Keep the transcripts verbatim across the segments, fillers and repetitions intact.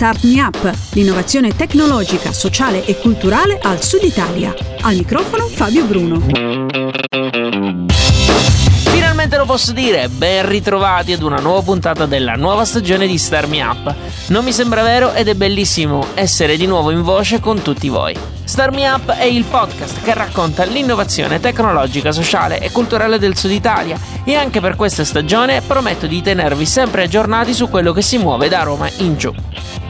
Start Me Up, l'innovazione tecnologica, sociale e culturale al Sud Italia. Al microfono Fabio Bruno. Finalmente lo posso dire, ben ritrovati ad una nuova puntata della nuova stagione di Start Me Up. Non mi sembra vero ed è bellissimo essere di nuovo in voce con tutti voi. Start Me Up è il podcast che racconta l'innovazione tecnologica, sociale e culturale del Sud Italia e anche per questa stagione prometto di tenervi sempre aggiornati su quello che si muove da Roma in giù.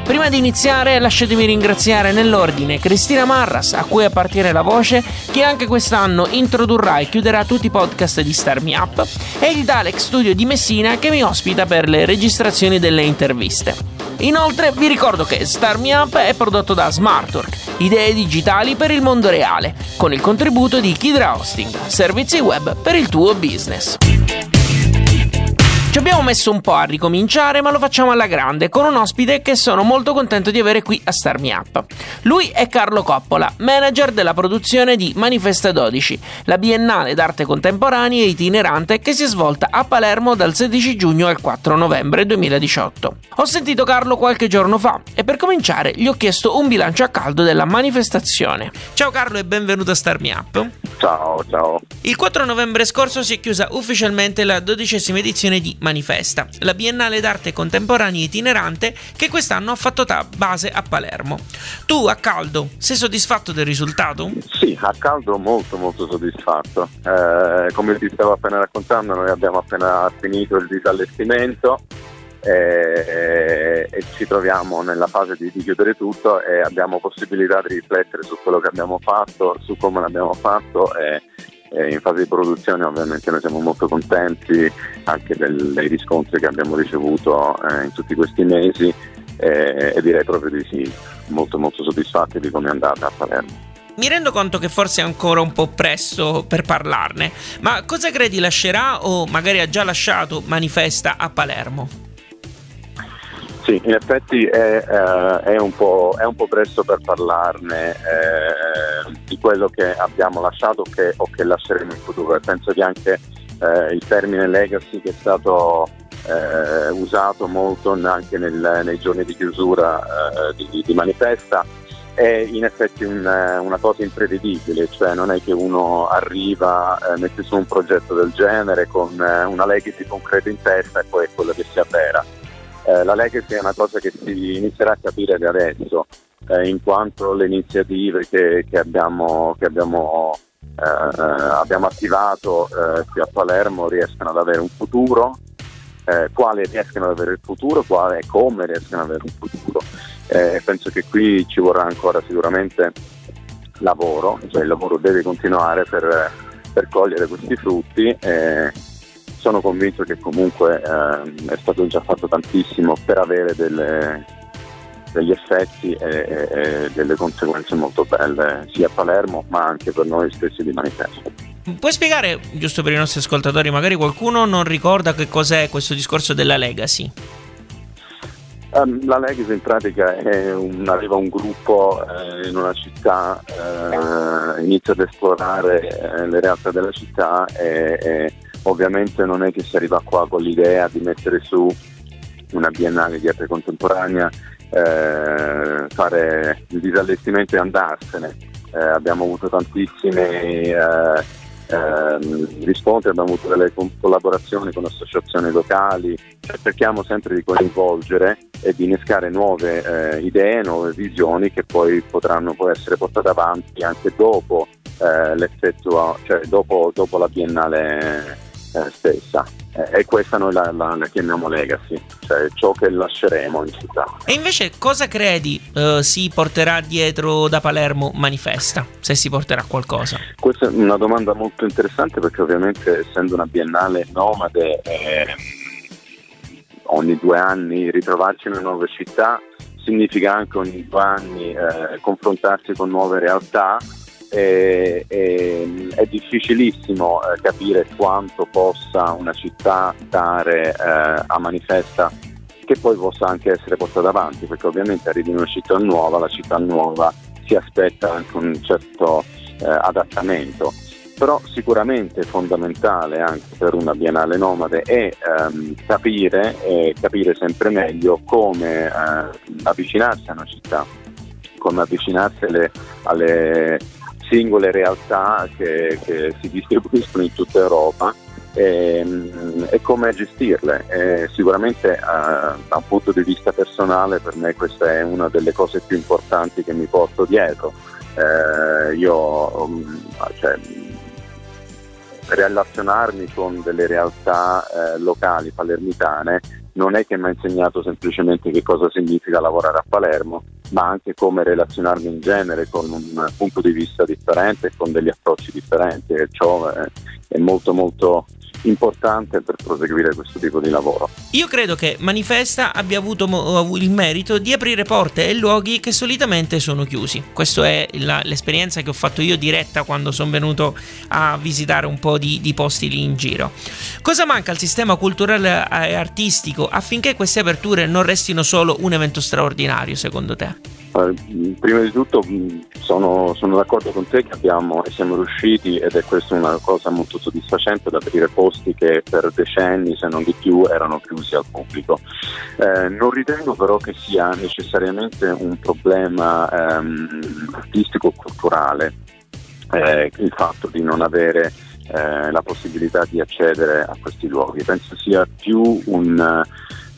Prima di iniziare lasciatemi ringraziare nell'ordine Cristina Marras, a cui appartiene la voce, che anche quest'anno introdurrà e chiuderà tutti i podcast di Start Me Up, e il Dalek Studio di Messina che mi ospita per le registrazioni delle interviste. Inoltre vi ricordo che Start Me Up è prodotto da Smartwork, idee digitali per il mondo reale, con il contributo di Kidra Hosting, servizi web per il tuo business. Ci abbiamo messo un po' a ricominciare, ma lo facciamo alla grande, con un ospite che sono molto contento di avere qui a Start Me Up. Lui è Carlo Coppola, manager della produzione di Manifesta dodici, la biennale d'arte contemporanea e itinerante che si è svolta a Palermo dal sedici giugno al quattro novembre duemiladiciotto. Ho sentito Carlo qualche giorno fa e per cominciare gli ho chiesto un bilancio a caldo della manifestazione. Ciao Carlo e benvenuto a Start Me Up. Ciao, ciao. Il quattro novembre scorso si è chiusa ufficialmente la dodicesima edizione di Manifesta, la biennale d'arte contemporanea itinerante che quest'anno ha fatto ta- base a Palermo. Tu a caldo sei soddisfatto del risultato? Sì, a caldo molto molto soddisfatto. Eh, come ti stavo appena raccontando, noi abbiamo appena finito il disallestimento e, e ci troviamo nella fase di, di chiudere tutto e abbiamo possibilità di riflettere su quello che abbiamo fatto, su come l'abbiamo fatto e in fase di produzione ovviamente noi siamo molto contenti anche dei riscontri che abbiamo ricevuto in tutti questi mesi e direi proprio di sì, molto molto soddisfatti di come è andata a Palermo. Mi rendo conto che forse è ancora un po' presto per parlarne, ma cosa credi lascerà o magari ha già lasciato Manifesta a Palermo? Sì, in effetti è, eh, è, un po', è un po' presto per parlarne eh, di quello che abbiamo lasciato che, o che lasceremo in futuro. Penso che anche eh, il termine legacy che è stato eh, usato molto anche nel, nei giorni di chiusura eh, di, di Manifesta è in effetti un, una cosa imprevedibile, cioè non è che uno arriva, eh, mette su un progetto del genere con eh, una legacy concreta in testa e poi è quello che si avvera. Eh, la legacy è una cosa che si inizierà a capire da adesso, eh, in quanto le iniziative che, che, abbiamo, che abbiamo, eh, abbiamo attivato eh, qui a Palermo riescono ad avere un futuro, eh, quale riescono ad avere il futuro, quale e come riescono ad avere un futuro. Eh, penso che qui ci vorrà ancora sicuramente lavoro, cioè il lavoro deve continuare per, per cogliere questi frutti. Eh, Sono convinto che comunque eh, è stato già fatto tantissimo per avere delle, degli effetti e, e delle conseguenze molto belle sia a Palermo ma anche per noi stessi di Manifesta. Puoi spiegare, giusto per i nostri ascoltatori, magari qualcuno non ricorda che cos'è questo discorso della legacy? Um, la legacy in pratica è un, arriva un gruppo eh, in una città, eh, inizia ad esplorare eh, le realtà della città e, e ovviamente non è che si arriva qua con l'idea di mettere su una biennale di arte contemporanea, eh, fare il disallestimento e andarsene. Eh, abbiamo avuto tantissime eh, eh, rispontri, abbiamo avuto delle collaborazioni con associazioni locali, cioè cerchiamo sempre di coinvolgere e di innescare nuove eh, idee, nuove visioni che poi potranno poi essere portate avanti anche dopo eh, l'effetto, cioè dopo, dopo la biennale stessa, e questa noi la, la, la chiamiamo legacy, cioè ciò che lasceremo in città. E invece cosa credi eh, si porterà dietro da Palermo Manifesta, se si porterà qualcosa? Questa è una domanda molto interessante perché ovviamente essendo una biennale nomade eh, ogni due anni ritrovarci in una nuova città significa anche ogni due anni eh, confrontarsi con nuove realtà. È, è, è difficilissimo eh, capire quanto possa una città dare eh, a Manifesta che poi possa anche essere portata avanti, perché ovviamente arrivi in una città nuova, la città nuova si aspetta anche un certo eh, adattamento. però sicuramente fondamentale anche per una biennale nomade è ehm, capire e capire sempre meglio come eh, avvicinarsi a una città, come avvicinarsi alle, alle singole realtà che, che si distribuiscono in tutta Europa e, e come gestirle. E sicuramente eh, da un punto di vista personale per me questa è una delle cose più importanti che mi porto dietro. Eh, io cioè, relazionarmi con delle realtà eh, locali palermitane non è che mi ha insegnato semplicemente che cosa significa lavorare a Palermo, ma anche come relazionarmi in genere con un punto di vista differente e con degli approcci differenti, e ciò è, è molto molto importante per proseguire questo tipo di lavoro. Io credo che Manifesta abbia avuto il merito di aprire porte e luoghi che solitamente sono chiusi. Questa è la, l'esperienza che ho fatto io diretta quando sono venuto a visitare un po' di, di posti lì in giro. Cosa manca al sistema culturale e artistico affinché queste aperture non restino solo un evento straordinario, secondo te? Prima di tutto sono, sono d'accordo con te che abbiamo e siamo riusciti, ed è questa una cosa molto soddisfacente, ad aprire posti che per decenni se non di più erano chiusi al pubblico. Eh, non ritengo però che sia necessariamente un problema ehm, artistico-culturale eh, il fatto di non avere eh, la possibilità di accedere a questi luoghi. Penso sia più un...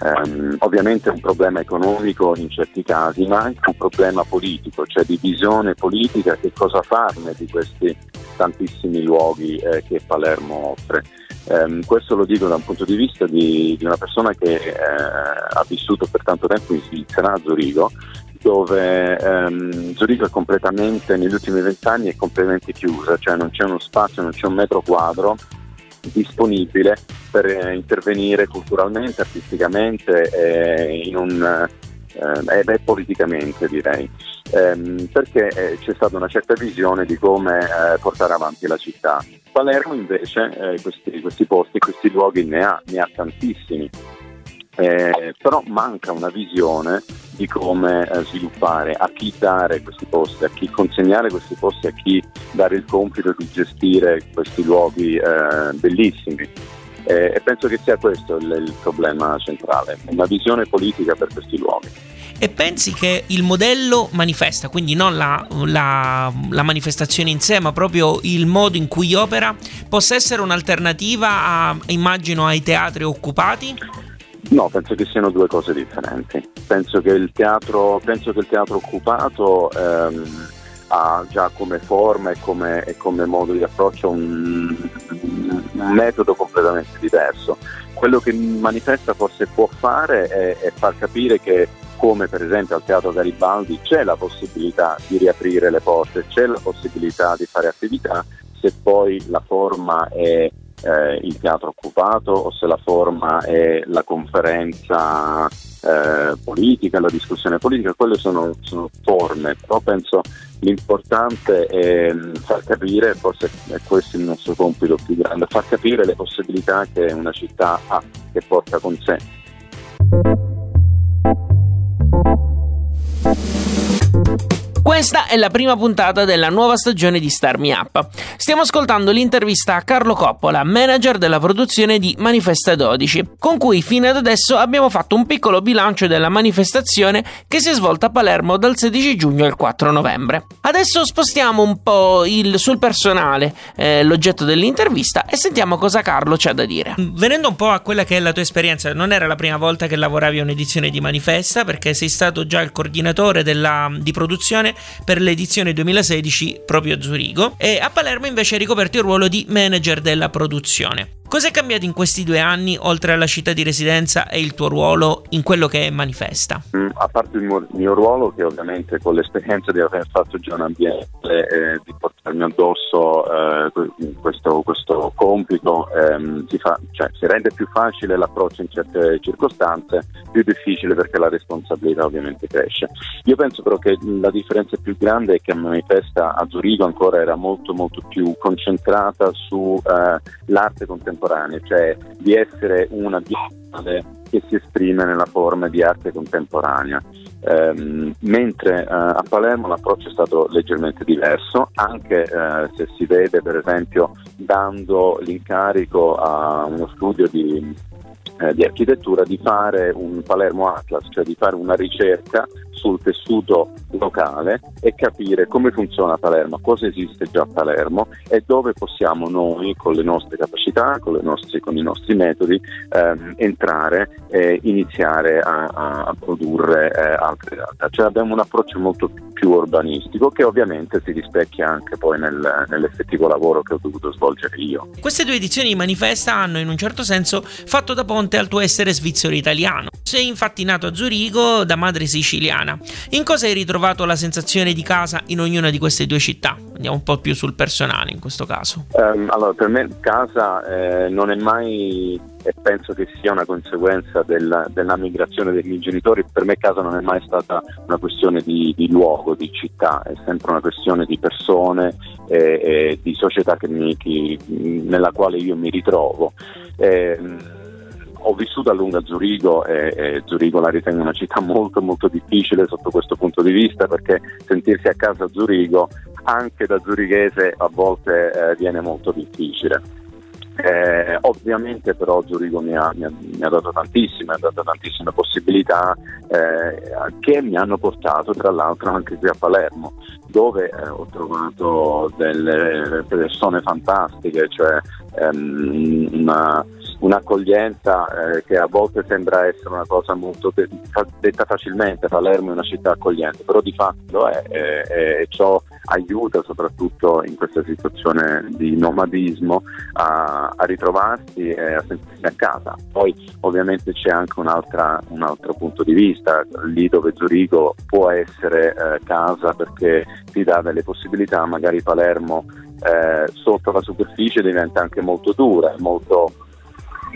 Um, ovviamente è un problema economico in certi casi, ma anche un problema politico, cioè di visione politica, che cosa farne di questi tantissimi luoghi eh, che Palermo offre. Um, questo lo dico da un punto di vista di, di una persona che eh, ha vissuto per tanto tempo in Svizzera, a Zurigo, dove ehm, Zurigo è completamente, negli ultimi vent'anni è completamente chiusa, cioè non c'è uno spazio, non c'è un metro quadro disponibile per eh, intervenire culturalmente, artisticamente eh, in un, eh, ed è politicamente, direi, eh, perché eh, c'è stata una certa visione di come eh, portare avanti la città. Palermo invece eh, questi, questi posti, questi luoghi ne ha, ne ha tantissimi, eh, però manca una visione di come eh, sviluppare, a chi dare questi posti, a chi consegnare questi posti, a chi dare il compito di gestire questi luoghi eh, bellissimi. Eh, e penso che sia questo il, il problema centrale, una visione politica per questi luoghi. E pensi che il modello Manifesta, quindi non la, la, la manifestazione in sé, ma proprio il modo in cui opera, possa essere un'alternativa, a, immagino, ai teatri occupati? No, penso che siano due cose differenti. Penso che il teatro, penso che il teatro occupato ehm, ha già come forma e come, e come modo di approccio un, un metodo completamente diverso. Quello che Manifesta forse può fare è, è far capire che, come per esempio al Teatro Garibaldi, c'è la possibilità di riaprire le porte, c'è la possibilità di fare attività, se poi la forma è Eh, il teatro occupato o se la forma è la conferenza eh, politica, la discussione politica. Quelle sono, sono forme, però penso l'importante è far capire, forse è questo il nostro compito più grande, far capire le possibilità che una città ha, che porta con sé. Questa è la prima puntata della nuova stagione di Start Me Up. Stiamo ascoltando l'intervista a Carlo Coppola, manager della produzione di Manifesta dodici, con cui fino ad adesso abbiamo fatto un piccolo bilancio della manifestazione che si è svolta a Palermo dal sedici giugno al quattro novembre. Adesso spostiamo un po' il, sul personale eh, l'oggetto dell'intervista e sentiamo cosa Carlo c'ha da dire. Venendo un po' a quella che è la tua esperienza, non era la prima volta che lavoravi a un'edizione di Manifesta, perché sei stato già il coordinatore della, di produzione per l'edizione duemilasedici proprio a Zurigo, e a Palermo invece hai ricoperto il ruolo di manager della produzione. Cos'è cambiato in questi due anni, oltre alla città di residenza e il tuo ruolo in quello che è Manifesta? Mm, a parte il mio, mio ruolo, che ovviamente con l'esperienza di aver fatto già un ambiente eh, di portarmi addosso eh, questo, questo compito, ehm, si, fa, cioè, si rende più facile l'approccio in certe circostanze, più difficile perché la responsabilità ovviamente cresce. Io penso però che la differenza più grande è che Manifesta a Zurigo ancora era molto molto più concentrata sull'arte eh, contemporanea, cioè di essere una artigianale che si esprime nella forma di arte contemporanea. Eh, mentre eh, a Palermo l'approccio è stato leggermente diverso, anche eh, se si vede per esempio dando l'incarico a uno studio di, eh, di architettura di fare un Palermo Atlas, cioè di fare una ricerca sul tessuto locale e capire come funziona Palermo, cosa esiste già a Palermo e dove possiamo noi, con le nostre capacità, con, le nostre, con i nostri metodi, ehm, entrare e iniziare a, a produrre eh, altre realtà. Cioè abbiamo un approccio molto più urbanistico che ovviamente si rispecchia anche poi nel, nell'effettivo lavoro che ho dovuto svolgere io. Queste due edizioni di Manifesta hanno in un certo senso fatto da ponte al tuo essere svizzero italiano. Sei infatti nato a Zurigo da madre siciliana. In cosa hai ritrovato la sensazione di casa in ognuna di queste due città? Andiamo un po' più sul personale in questo caso. Um, allora, per me casa eh, non è mai, e penso che sia una conseguenza della, della migrazione dei miei genitori, per me casa non è mai stata una questione di, di luogo, di città, è sempre una questione di persone e, e di società che mi, che, nella quale io mi ritrovo. E, Ho vissuto a lungo a Zurigo e, e Zurigo la ritengo una città molto molto difficile sotto questo punto di vista, perché sentirsi a casa a Zurigo anche da zurichese a volte eh, viene molto difficile. Eh, ovviamente però Zurigo mi ha, mi, ha, mi ha dato tantissime, ha dato tantissime possibilità eh, che mi hanno portato tra l'altro anche qui a Palermo, dove eh, ho trovato delle persone fantastiche, cioè ehm, una un'accoglienza eh, che a volte sembra essere una cosa molto de- fa- detta facilmente. Palermo è una città accogliente, però di fatto è, è, è, e ciò aiuta soprattutto in questa situazione di nomadismo a, a ritrovarsi e a sentirsi a casa. Poi ovviamente c'è anche un'altra, un altro punto di vista, lì dove Zurigo può essere eh, casa perché ti dà delle possibilità, magari Palermo eh, sotto la superficie diventa anche molto dura, molto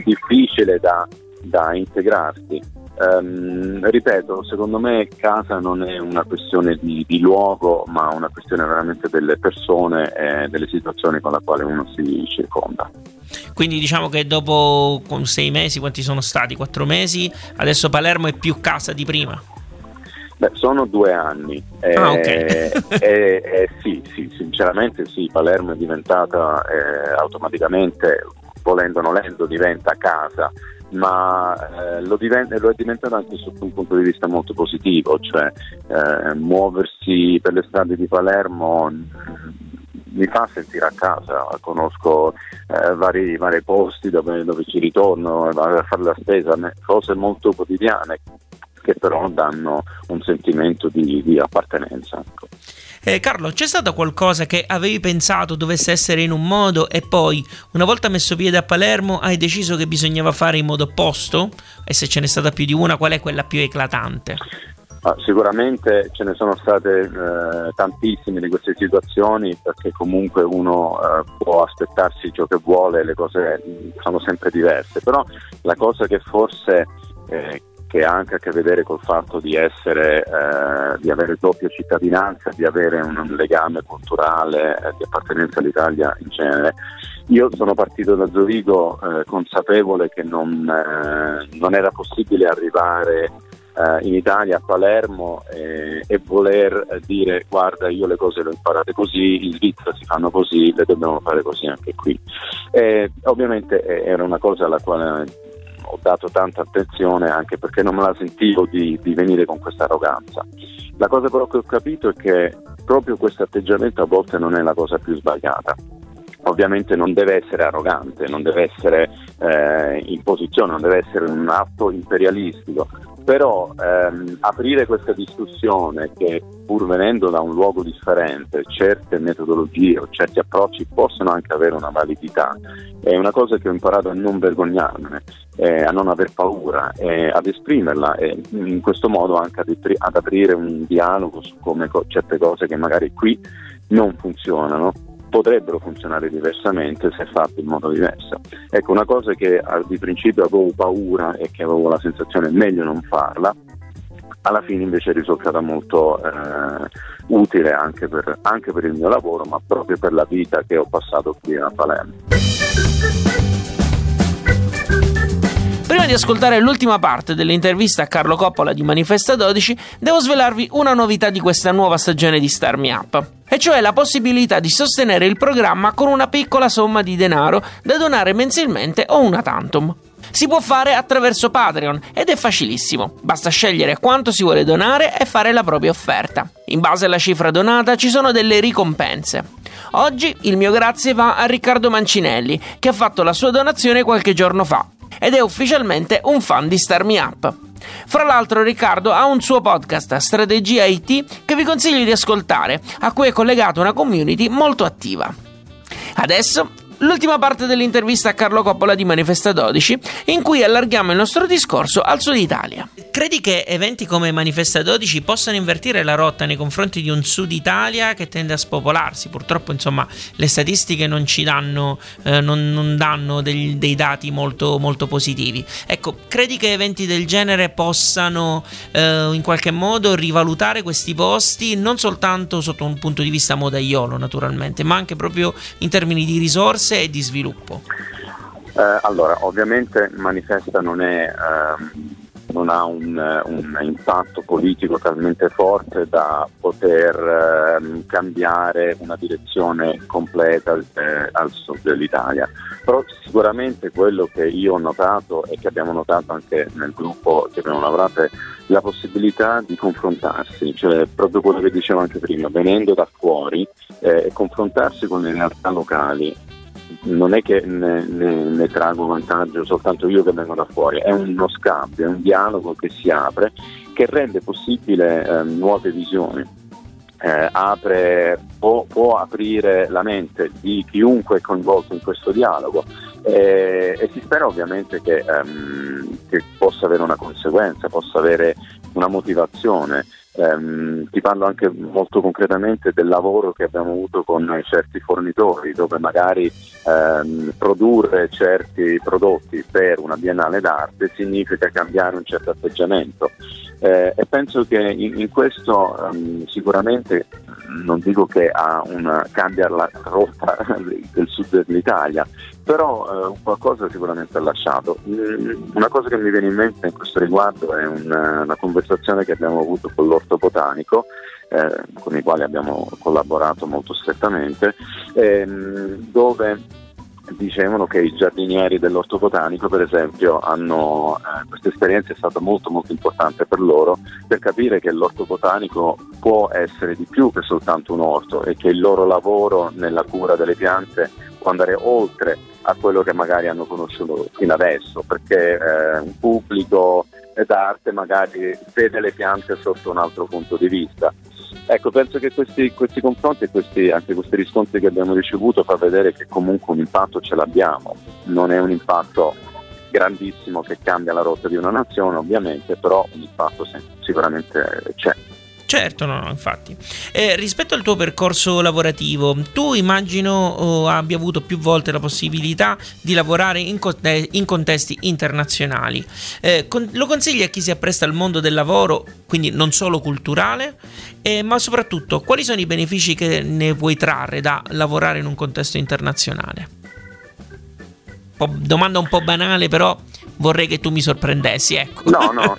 difficile da, da integrarsi. Um, ripeto, secondo me casa non è una questione di, di luogo, ma una questione veramente delle persone e delle situazioni con la quale uno si circonda. Quindi diciamo che dopo con sei mesi, quanti sono stati? Quattro mesi? Adesso Palermo è più casa di prima? Beh, sono due anni e, ah, okay. e, e, e sì, sì, sinceramente sì, Palermo è diventata eh, automaticamente, volendo o nolendo, diventa casa, ma eh, lo, diventa, lo è diventato anche sotto un punto di vista molto positivo, cioè eh, muoversi per le strade di Palermo mi fa sentire a casa. Conosco eh, vari, vari posti dove, dove ci ritorno a fare la spesa, cose molto quotidiane che però danno un sentimento di, di appartenenza. Ecco. Eh, Carlo, c'è stato qualcosa che avevi pensato dovesse essere in un modo e poi, una volta messo piede a Palermo, hai deciso che bisognava fare in modo opposto? E se ce n'è stata più di una, qual è quella più eclatante? Ah, sicuramente ce ne sono state eh, tantissime di queste situazioni, perché comunque uno eh, può aspettarsi ciò che vuole, le cose sono sempre diverse, però la cosa che forse... Eh, che ha anche a che vedere col fatto di essere, eh, di avere doppia cittadinanza, di avere un legame culturale, eh, di appartenenza all'Italia in genere. Io sono partito da Zurigo eh, consapevole che non, eh, non era possibile arrivare eh, in Italia, a Palermo, eh, e voler dire guarda io le cose le ho imparate così, in Svizzera si fanno così, le dobbiamo fare così anche qui. E, ovviamente eh, era una cosa alla quale ho dato tanta attenzione, anche perché non me la sentivo di, di venire con questa arroganza. La cosa però che ho capito è che proprio questo atteggiamento a volte non è la cosa più sbagliata. Ovviamente non deve essere arrogante, non deve essere eh, in posizione, non deve essere un atto imperialistico, però ehm, aprire questa discussione che pur venendo da un luogo differente certe metodologie o certi approcci possono anche avere una validità è una cosa che ho imparato a non vergognarmene, eh, a non aver paura, eh, ad esprimerla e in questo modo anche ad, apri- ad aprire un dialogo su come co- certe cose che magari qui non funzionano potrebbero funzionare diversamente se fatte in modo diverso. Ecco, una cosa che di principio avevo paura e che avevo la sensazione meglio non farla, alla fine invece è risultata molto eh, utile anche per, anche per il mio lavoro, ma proprio per la vita che ho passato qui a Palermo. di ascoltare l'ultima parte dell'intervista a Carlo Coppola di Manifesta dodici, devo svelarvi una novità di questa nuova stagione di Start Me Up, e cioè la possibilità di sostenere il programma con una piccola somma di denaro da donare mensilmente o una tantum. Si può fare attraverso Patreon ed è facilissimo, basta scegliere quanto si vuole donare e fare la propria offerta. In base alla cifra donata ci sono delle ricompense. Oggi il mio grazie va a Riccardo Mancinelli, che ha fatto la sua donazione qualche giorno fa ed è ufficialmente un fan di Start Me Up. Fra l'altro Riccardo ha un suo podcast, Strategia I T, che vi consiglio di ascoltare, a cui è collegata una community molto attiva. Adesso l'ultima parte dell'intervista a Carlo Coppola di Manifesta dodici, in cui allarghiamo il nostro discorso al Sud Italia. Credi che eventi come Manifesta dodici possano invertire la rotta nei confronti di un Sud Italia che tende a spopolarsi? Purtroppo, insomma, le statistiche non ci danno, eh, non, non danno dei, dei dati molto, molto positivi. Ecco, credi che eventi del genere possano eh, in qualche modo rivalutare questi posti, non soltanto sotto un punto di vista modaiolo, naturalmente, ma anche proprio in termini di risorse e di sviluppo? Eh, allora, ovviamente Manifesta non è eh, non ha un, un impatto politico talmente forte da poter eh, cambiare una direzione completa eh, al sud dell'Italia, però sicuramente quello che io ho notato e che abbiamo notato anche nel gruppo che abbiamo lavorato è la possibilità di confrontarsi, cioè proprio quello che dicevo anche prima, venendo da fuori eh, e confrontarsi con le realtà locali. Non è che ne, ne, ne trago vantaggio soltanto io che vengo da fuori, è uno scambio, è un dialogo che si apre, che rende possibile eh, nuove visioni, eh, apre, può, può aprire la mente di chiunque è coinvolto in questo dialogo, eh, e si spera ovviamente che, ehm, che possa avere una conseguenza, possa avere una motivazione. Um, ti parlo anche molto concretamente del lavoro che abbiamo avuto con certi fornitori, dove magari um, produrre certi prodotti per una biennale d'arte significa cambiare un certo atteggiamento, eh, e penso che in, in questo um, sicuramente non dico che ha una, cambia la rotta del sud dell'Italia, però eh, qualcosa sicuramente ha lasciato. Una cosa che mi viene in mente in questo riguardo è una, una conversazione che abbiamo avuto con l'orto botanico, eh, con i quali abbiamo collaborato molto strettamente, ehm, dove dicevano che i giardinieri dell'orto botanico, per esempio, hanno eh, questa esperienza è stata molto molto importante per loro, per capire che l'orto botanico può essere di più che soltanto un orto e che il loro lavoro nella cura delle piante può andare oltre a quello che magari hanno conosciuto fino adesso, perché eh, un pubblico d'arte magari vede le piante sotto un altro punto di vista. Ecco, penso che questi, questi confronti e questi, anche questi riscontri che abbiamo ricevuto fa vedere che comunque un impatto ce l'abbiamo. Non è un impatto grandissimo che cambia la rotta di una nazione, ovviamente, però un impatto sicuramente c'è. Certo, no, no, infatti. Eh, rispetto al tuo percorso lavorativo, tu immagino oh, abbia avuto più volte la possibilità di lavorare in, conte- in contesti internazionali. Eh, con- lo consigli a chi si appresta al mondo del lavoro, quindi non solo culturale, eh, ma soprattutto quali sono i benefici che ne puoi trarre da lavorare in un contesto internazionale? Po- domanda un po' banale, però vorrei che tu mi sorprendessi, ecco. No, no.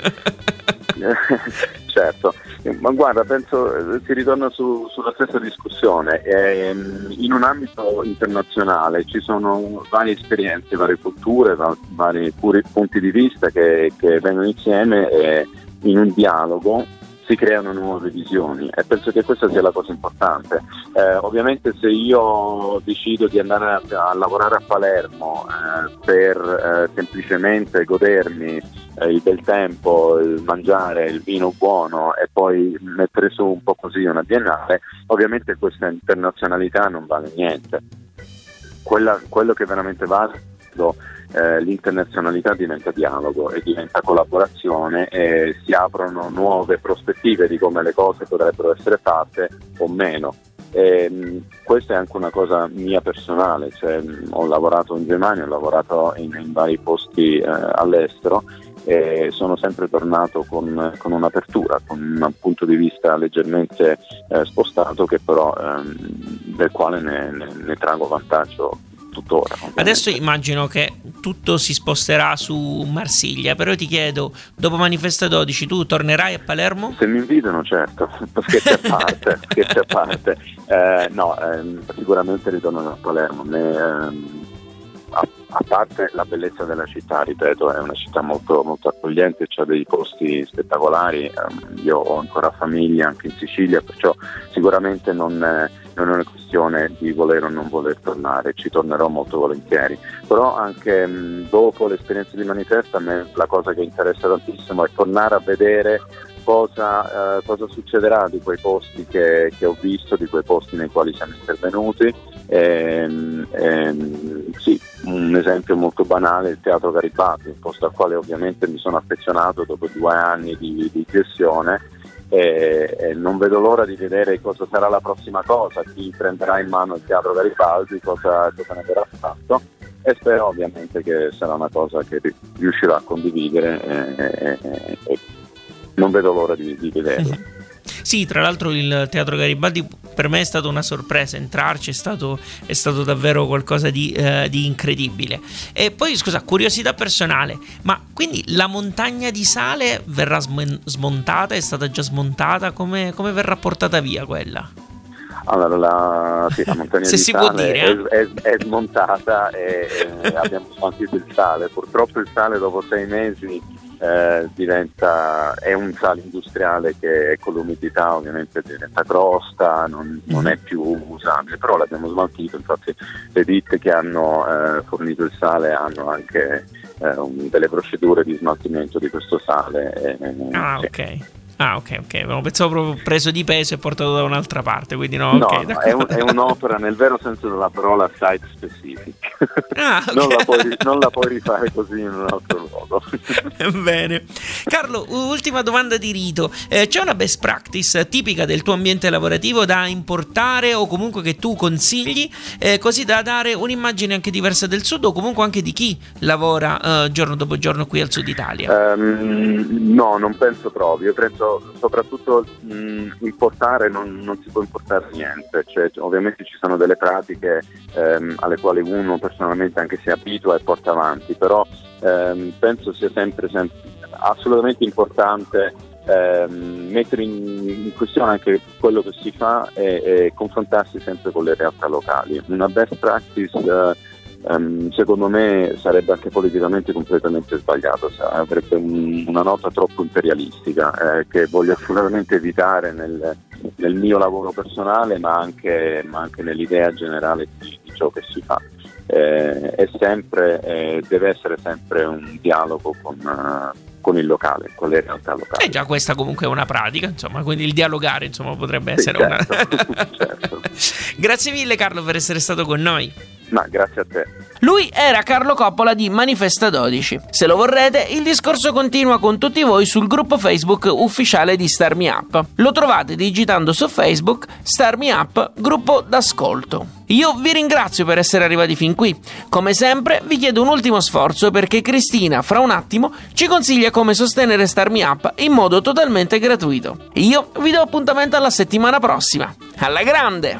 Certo, ma guarda, penso si ritorna su, sulla stessa discussione. Ehm, in un ambito internazionale ci sono varie esperienze, varie culture, va, vari punti di vista che, che vengono insieme e in un dialogo si creano nuove visioni, e penso che questa sia la cosa importante. Eh, ovviamente se io decido di andare a, a lavorare a Palermo eh, per eh, semplicemente godermi eh, il bel tempo, il mangiare il vino buono e poi mettere su un po' così una biennale, ovviamente questa internazionalità non vale niente. Quella, quello che veramente vale Eh, l'internazionalità diventa dialogo e diventa collaborazione, e si aprono nuove prospettive di come le cose potrebbero essere fatte o meno. E, mh, questa è anche una cosa mia personale, cioè, mh, ho lavorato in Germania, ho lavorato in, in vari posti eh, all'estero, e sono sempre tornato con, con un'apertura, con un punto di vista leggermente eh, spostato, che però ehm, del quale ne, ne, ne trago vantaggio tuttora. Ovviamente. Adesso immagino che tutto si sposterà su Marsiglia, però ti chiedo, dopo Manifesta dodici tu tornerai a Palermo? Se mi invitano, certo, scherzi a parte, scherzi a parte. Eh, no, eh, sicuramente ritorno a Palermo. Ne, ehm, a, a parte la bellezza della città, ripeto, è una città molto, molto accogliente, c'ha dei posti spettacolari. Ehm, io ho ancora famiglia anche in Sicilia, perciò sicuramente non... Eh, non è una questione di voler o non voler tornare, ci tornerò molto volentieri, però anche mh, dopo l'esperienza di Manifesta a me la cosa che interessa tantissimo è tornare a vedere cosa, eh, cosa succederà di quei posti che, che ho visto, di quei posti nei quali siamo intervenuti. E, e, sì, un esempio molto banale è il Teatro Garibaldi, un posto al quale ovviamente mi sono affezionato dopo due anni di, di gestione. E, e non vedo l'ora di vedere cosa sarà la prossima cosa, chi prenderà in mano il Teatro Garibaldi, cosa, cosa ne verrà fatto, e spero ovviamente che sarà una cosa che riuscirà a condividere e, e, e non vedo l'ora di, di vederlo. Uh-huh. Sì, tra l'altro il Teatro Garibaldi per me è stata una sorpresa, entrarci è stato, è stato davvero qualcosa di, eh, di incredibile. E poi scusa, curiosità personale, ma quindi la montagna di sale verrà sm- smontata, è stata già smontata, come, come verrà portata via quella? Allora la, sì, la montagna se di si sale può dire, è, eh? è, è smontata e, e abbiamo smaltito il sale, purtroppo il sale dopo sei mesi Eh, diventa, è un sale industriale che con l'umidità ovviamente diventa crosta, non, non è più usabile, però l'abbiamo smaltito. Infatti le ditte che hanno eh, fornito il sale hanno anche eh, un, delle procedure di smaltimento di questo sale. eh, ah sì. ok Ah, ok, ok. Pensavo proprio preso di peso e portato da un'altra parte. Quindi no, no, okay, no è, un, è un'opera nel vero senso della parola site specific. Ah, okay. non, la puoi, non la puoi rifare così in un altro modo. Bene, Carlo, ultima domanda di rito. Eh, c'è una best practice tipica del tuo ambiente lavorativo da importare o comunque che tu consigli, eh, così da dare un'immagine anche diversa del sud o comunque anche di chi lavora eh, giorno dopo giorno qui al sud Italia? Um, no, non penso proprio. Penso soprattutto mh, importare non, non si può importare niente, cioè, ovviamente ci sono delle pratiche ehm, alle quali uno personalmente anche si abitua e porta avanti, però ehm, penso sia sempre, sempre assolutamente importante ehm, mettere in, in questione anche quello che si fa e, e confrontarsi sempre con le realtà locali. Una best practice eh, secondo me sarebbe anche politicamente completamente sbagliato, avrebbe un, una nota troppo imperialistica eh, che voglio assolutamente evitare nel, nel mio lavoro personale, ma anche, ma anche nell'idea generale di, di ciò che si fa. Eh, è sempre, eh, deve essere sempre un dialogo con, uh, con il locale, con le realtà locali. E già questa comunque è una pratica, insomma, quindi il dialogare insomma potrebbe sì, essere certo, una... certo. Grazie mille Carlo per essere stato con noi. Ma grazie a te. Lui era Carlo Coppola di Manifesta dodici. Se lo vorrete, il discorso continua con tutti voi sul gruppo Facebook ufficiale di Start Me Up. Lo trovate digitando su Facebook Start Me Up gruppo d'ascolto. Io vi ringrazio per essere arrivati fin qui. Come sempre vi chiedo un ultimo sforzo perché Cristina fra un attimo ci consiglia come sostenere Start Me Up in modo totalmente gratuito. Io vi do appuntamento alla settimana prossima. Alla grande!